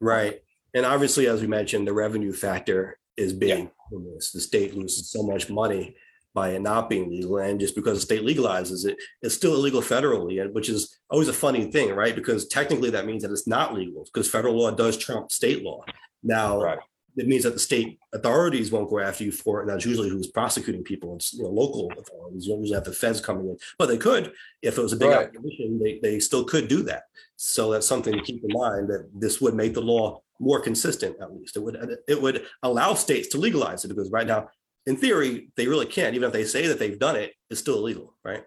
Right. And obviously, as we mentioned, the revenue factor is big. Yeah. The state loses so much money by it not being legal. And just because the state legalizes it, it's still illegal federally, which is always a funny thing, right? Because technically that means that it's not legal because federal law does trump state law. Now, right. It means that the state authorities won't go after you for it. And that's usually who's prosecuting people. It's, you know, local authorities. You don't usually have the feds coming in, but they could. If it was a big right. opposition, they, they still could do that. So that's something to keep in mind, that this would make the law more consistent, at least. It would, it would allow states to legalize it, because right now, in theory, they really can't. Even if they say that they've done it, it's still illegal, right?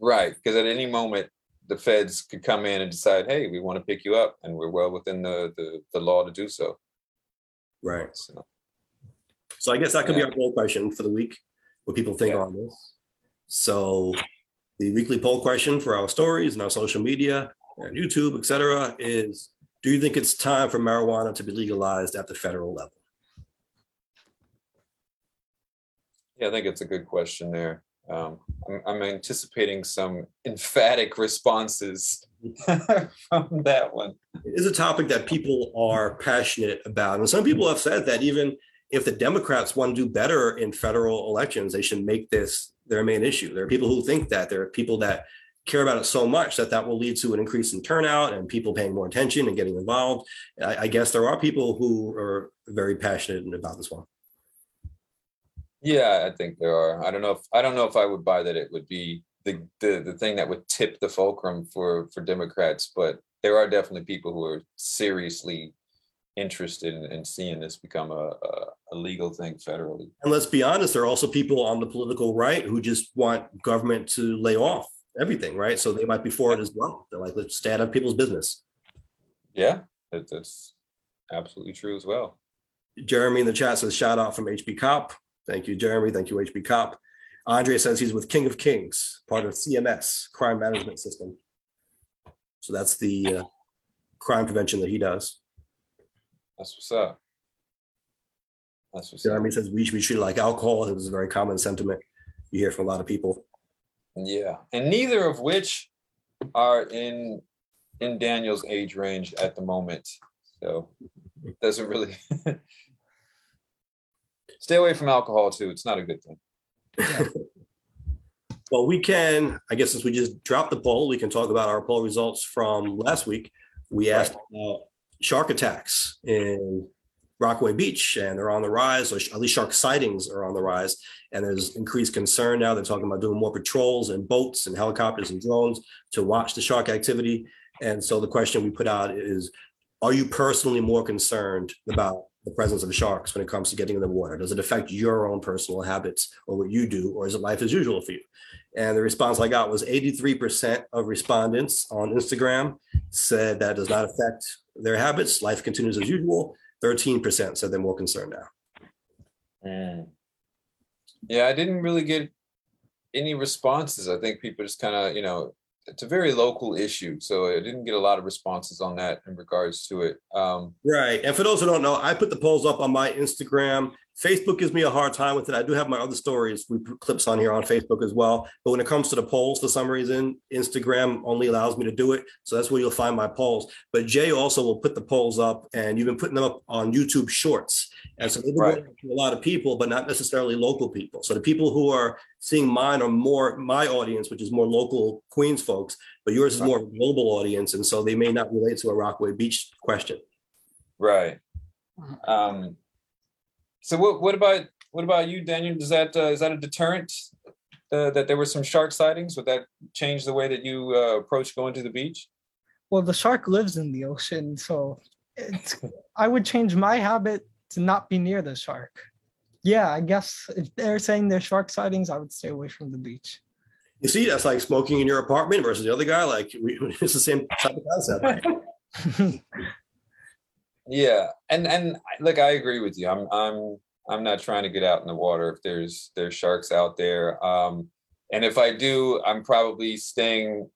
Right, because at any moment, the feds could come in and decide, hey, we want to pick you up, and we're well within the, the, the law to do so. Right. So, so I guess that could yeah. be our goal question for the week, what people think yeah. on this. So The weekly poll question for our stories and our social media and YouTube, et cetera, is, do you think it's time for marijuana to be legalized at the federal level? Yeah, I think it's a good question there. Um, I'm, I'm anticipating some emphatic responses from that one. It is a topic that people are passionate about. And some people have said that even if the Democrats want to do better in federal elections, they should make this their main issue. There are people who think that. There are people that care about it so much that that will lead to an increase in turnout and people paying more attention and getting involved. I, I guess there are people who are very passionate about this one. Yeah, I think there are. I don't know if I don't know if I would buy that it would be the, the the thing that would tip the fulcrum for for Democrats, but there are definitely people who are seriously interested in, in seeing this become a, a, a legal thing federally. And let's be honest, there are also people on the political right who just want government to lay off everything, right? So they might be for it as well. They're like, let's stay out of people's business. Yeah, that, that's absolutely true as well. Jeremy in the chat says, shout out from H B Cop. Thank you, Jeremy. Thank you, H B Cop. Andre says he's with King of Kings, part of C M S, Crime Management System. So that's the uh, crime prevention that he does. That's what's up. That's what's Jeremy up. Says we should be treated like alcohol. It was a very common sentiment you hear from a lot of people. Yeah, and neither of which are in in Daniel's age range at the moment. So it doesn't really... Stay away from alcohol too. It's not a good thing. Well, we can, I guess since we just dropped the poll, we can talk about our poll results from last week. We asked about shark attacks in Rockaway Beach, and they're on the rise, or at least shark sightings are on the rise. And there's increased concern now. They're talking about doing more patrols and boats and helicopters and drones to watch the shark activity. And so the question we put out is, are you personally more concerned about the presence of sharks when it comes to getting in the water? Does it affect your own personal habits or what you do, or is it life as usual for you? And the response I got was eighty-three percent of respondents on Instagram said that does not affect their habits. Life continues as usual. thirteen percent said they're more concerned now. Mm. Yeah, I didn't really get any responses. I think people just kind of, you know, it's a very local issue, so I didn't get a lot of responses on that in regards to it. Um, right. And for those who don't know, I put the polls up on my Instagram. Facebook gives me a hard time with it. I do have my other stories. We put clips on here on Facebook as well. But when it comes to the polls, for some reason, Instagram only allows me to do it. So that's where you'll find my polls. But Jay also will put the polls up, and you've been putting them up on YouTube Shorts. And so they've been right. to a lot of people, but not necessarily local people. So the people who are seeing mine are more my audience, which is more local Queens folks, but yours is more of a global audience. And so they may not relate to a Rockaway Beach question. Right. Um, so what, what about what about you, Daniel? Does that uh, is that a deterrent uh, that there were some shark sightings? Would that change the way that you uh, approach going to the beach? Well, the shark lives in the ocean, so it's, I would change my habit to not be near the shark. Yeah, I guess if they're saying there's shark sightings, I would stay away from the beach. You see, that's like smoking in your apartment versus the other guy. Like, we, it's the same type of concept. Yeah, and and look, I agree with you. I'm I'm I'm not trying to get out in the water if there's there's sharks out there. Um, and if I do, I'm probably staying.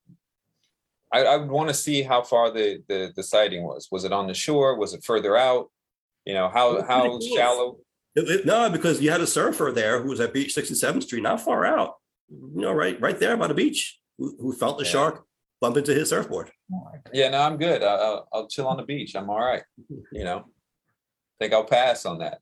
I, I would want to see how far the, the the sighting was. Was it on the shore? Was it further out? You know, how how shallow? It, it, no, because you had a surfer there who was at Beach sixty-seventh Street, not far out, you know, right right there by the beach, who, who felt the yeah. shark bump into his surfboard. Yeah, no, I'm good. I, I'll, I'll chill on the beach. I'm all right. You know, I think I'll pass on that.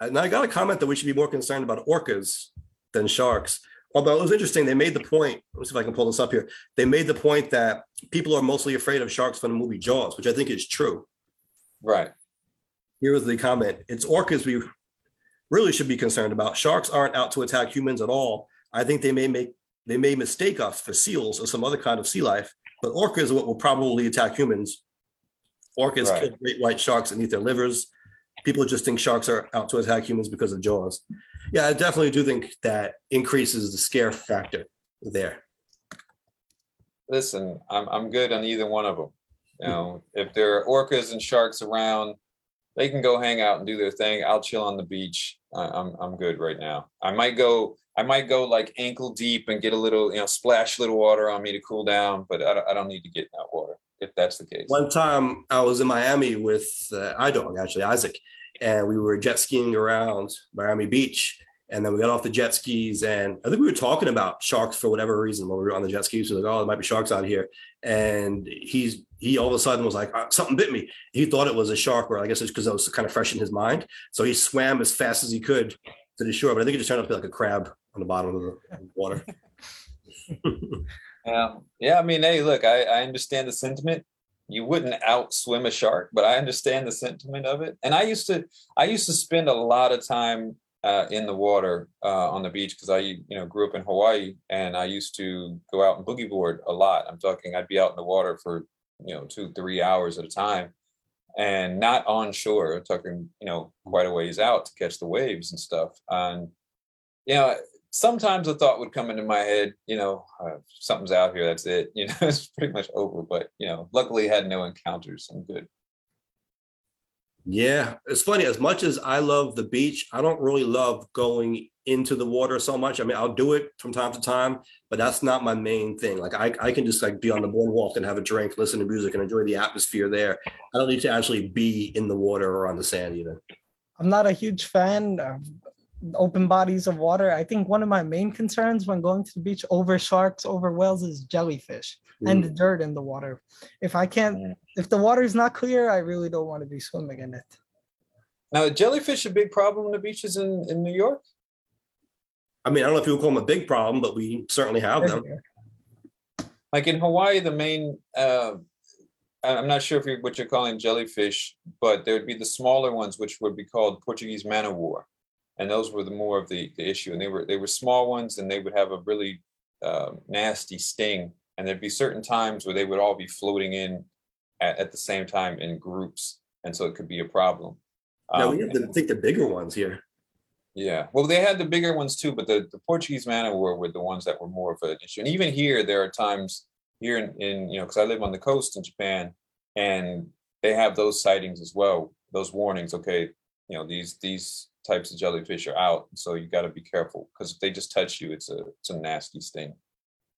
And I got a comment that we should be more concerned about orcas than sharks. Although it was interesting, they made the point, let's see if I can pull this up here. They made the point that people are mostly afraid of sharks from the movie Jaws, which I think is true. Right. Here was the comment. It's orcas we really should be concerned about. Sharks aren't out to attack humans at all. I think they may make they may mistake us for seals or some other kind of sea life, but orcas are what will probably attack humans. Orcas right. kill great white sharks and eat their livers. People just think sharks are out to attack humans because of Jaws. Yeah, I definitely do think that increases the scare factor there. Listen, I'm I'm good on either one of them. You know, if there are orcas and sharks around, they can go hang out and do their thing. I'll chill on the beach. I, I'm I'm good right now. I might go I might go like ankle deep and get a little, you know, splash a little water on me to cool down, but I don't, I don't need to get in that water if that's the case. One time I was in Miami with uh, iDog, actually, Isaac, and we were jet skiing around Miami Beach. And then we got off the jet skis, and I think we were talking about sharks for whatever reason when we were on the jet skis. We were like, oh, there might be sharks out here. And he's he all of a sudden was like, something bit me. He thought it was a shark, or I guess it's because it was kind of fresh in his mind. So he swam as fast as he could to the shore. But I think it just turned out to be like a crab on the bottom of the water. um, yeah, I mean, hey, look, I, I understand the sentiment. You wouldn't outswim a shark, but I understand the sentiment of it. And I used to, I used to spend a lot of time Uh, in the water uh, on the beach, because I, you know, grew up in Hawaii, and I used to go out and boogie board a lot. I'm talking, I'd be out in the water for, you know, two, three hours at a time, and not on shore. I'm talking, you know, quite a ways out to catch the waves and stuff. And, you know, sometimes a thought would come into my head, you know, uh, something's out here, that's it. You know, it's pretty much over. But, you know, luckily had no encounters. I'm good. Yeah, it's funny. As much as I love the beach, I don't really love going into the water so much. I mean, I'll do it from time to time, but that's not my main thing. Like I, I can just like be on the boardwalk and have a drink, listen to music, and enjoy the atmosphere there. I don't need to actually be in the water or on the sand either. I'm not a huge fan of open bodies of water. I think one of my main concerns when going to the beach over sharks, over whales, is jellyfish and the dirt in the water. If I can't, if the water is not clear, I really don't want to be swimming in it. Now, jellyfish a big problem on the beaches in, in New York? I mean, I don't know if you would call them a big problem, but we certainly have them. Like in Hawaii, the main, uh, I'm not sure if you're, what you're calling jellyfish, but there would be the smaller ones, which would be called Portuguese man of war. And those were the more of the, the issue. And they were, they were small ones, and they would have a really uh, nasty sting. And there'd be certain times where they would all be floating in at, at the same time in groups. And so it could be a problem. No, um, we have to take the bigger ones here. Yeah. Well, they had the bigger ones too, but the, the Portuguese man of war were the ones that were more of an issue. And even here, there are times here in, in you know, because I live on the coast in Japan, and they have those sightings as well, those warnings. Okay, you know, these these types of jellyfish are out. So you got to be careful, because if they just touch you, it's a, it's a nasty sting.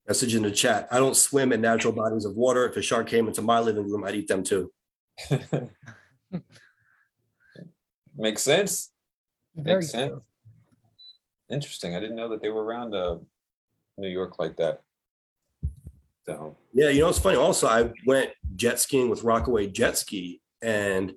Message in the chat: I don't swim in natural bodies of water. If a shark came into my living room, I'd eat them too. Makes sense. Very Makes sense. True. Interesting. I didn't know that they were around uh, New York like that. So yeah, you know, it's funny. Also, I went jet skiing with Rockaway Jet Ski, and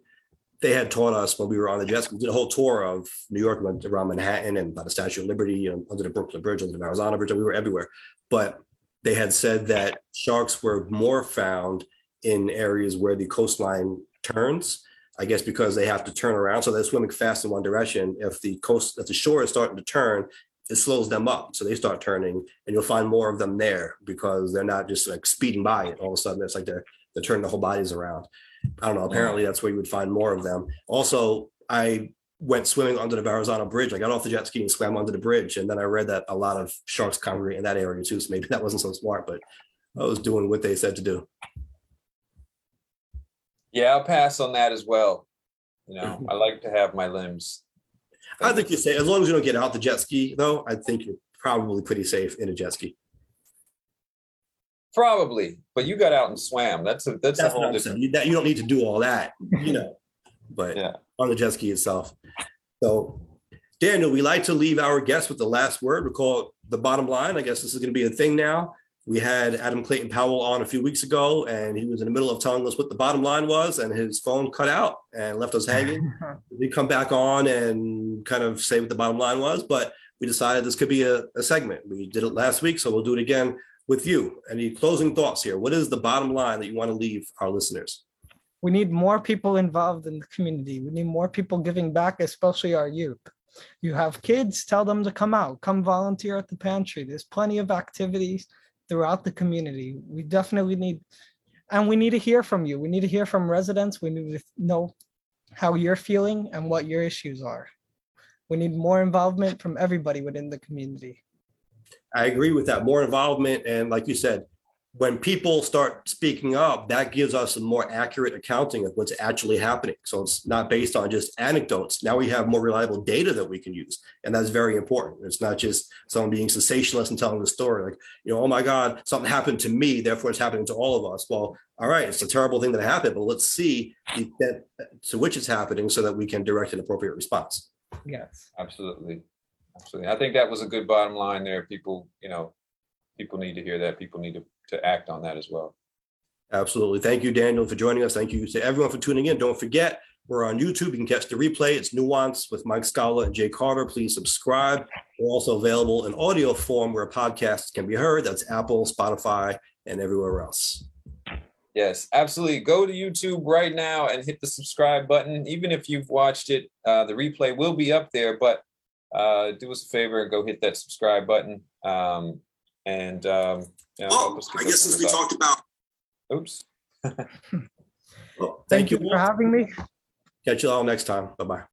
they had taught us when we were on the jet ski. We did a whole tour of New York, went around Manhattan and by the Statue of Liberty, and under the Brooklyn Bridge, under the Marizana Bridge. We were everywhere, but they had said that sharks were more found in areas where the coastline turns, I guess, because they have to turn around. So they're swimming fast in one direction. If the coast, if the shore is starting to turn, it slows them up. So they start turning, and you'll find more of them there because they're not just like speeding by it. All of a sudden, it's like they're, they're turning the whole bodies around. I don't know. Apparently, that's where you would find more of them. Also, I went swimming under the Verrazano Bridge. I got off the jet ski and swam under the bridge. And then I read that a lot of sharks congregate in that area too. So maybe that wasn't so smart, but I was doing what they said to do. Yeah, I'll pass on that as well. You know, I like to have my limbs. I think you're safe. As long as you don't get out the jet ski, though, I think you're probably pretty safe in a jet ski. Probably, but you got out and swam. That's a, that's, that's a whole different. You, that, you don't need to do all that, you know. But yeah, on the jet ski itself. So, Daniel, we like to leave our guests with the last word. We call it the bottom line. I guess this is going to be a thing now. We had Adam Clayton Powell on a few weeks ago, and he was in the middle of telling us what the bottom line was, and his phone cut out and left us hanging. We come back on and kind of say what the bottom line was, but we decided this could be a, a segment. We did it last week, so we'll do it again with you. Any closing thoughts here? What is the bottom line that you want to leave our listeners? We need more people involved in the community. We need more people giving back, especially our youth. You have kids, tell them to come out, come volunteer at the pantry. There's plenty of activities throughout the community. We definitely need, and we need to hear from you. We need to hear from residents. We need to know how you're feeling and what your issues are. We need more involvement from everybody within the community. I agree with that. More involvement. And like you said, when people start speaking up, that gives us a more accurate accounting of what's actually happening. So it's not based on just anecdotes. Now we have more reliable data that we can use. And that's very important. It's not just someone being sensationalist and telling the story like, you know, oh my God, something happened to me, therefore it's happening to all of us. Well, all right, it's a terrible thing that happened, but let's see the extent to which it's happening so that we can direct an appropriate response. Yes, absolutely. Absolutely. I think that was a good bottom line there. People, you know, people need to hear that. People need to to act on that as well. Absolutely. Thank you, Daniel, for joining us. Thank you to everyone for tuning in. Don't forget, we're on YouTube. You can catch the replay. It's Nuance with Mike Scala and Jay Carter. Please subscribe. We're also available in audio form where podcasts can be heard. That's Apple, Spotify, and everywhere else. Yes, absolutely. Go to YouTube right now and hit the subscribe button. Even if you've watched it, uh, the replay will be up there, but uh, do us a favor and go hit that subscribe button. Um, and um, you know, oh, I guess since we up. talked about oops well, thank, thank you for having me. Catch you all next time. Bye-bye.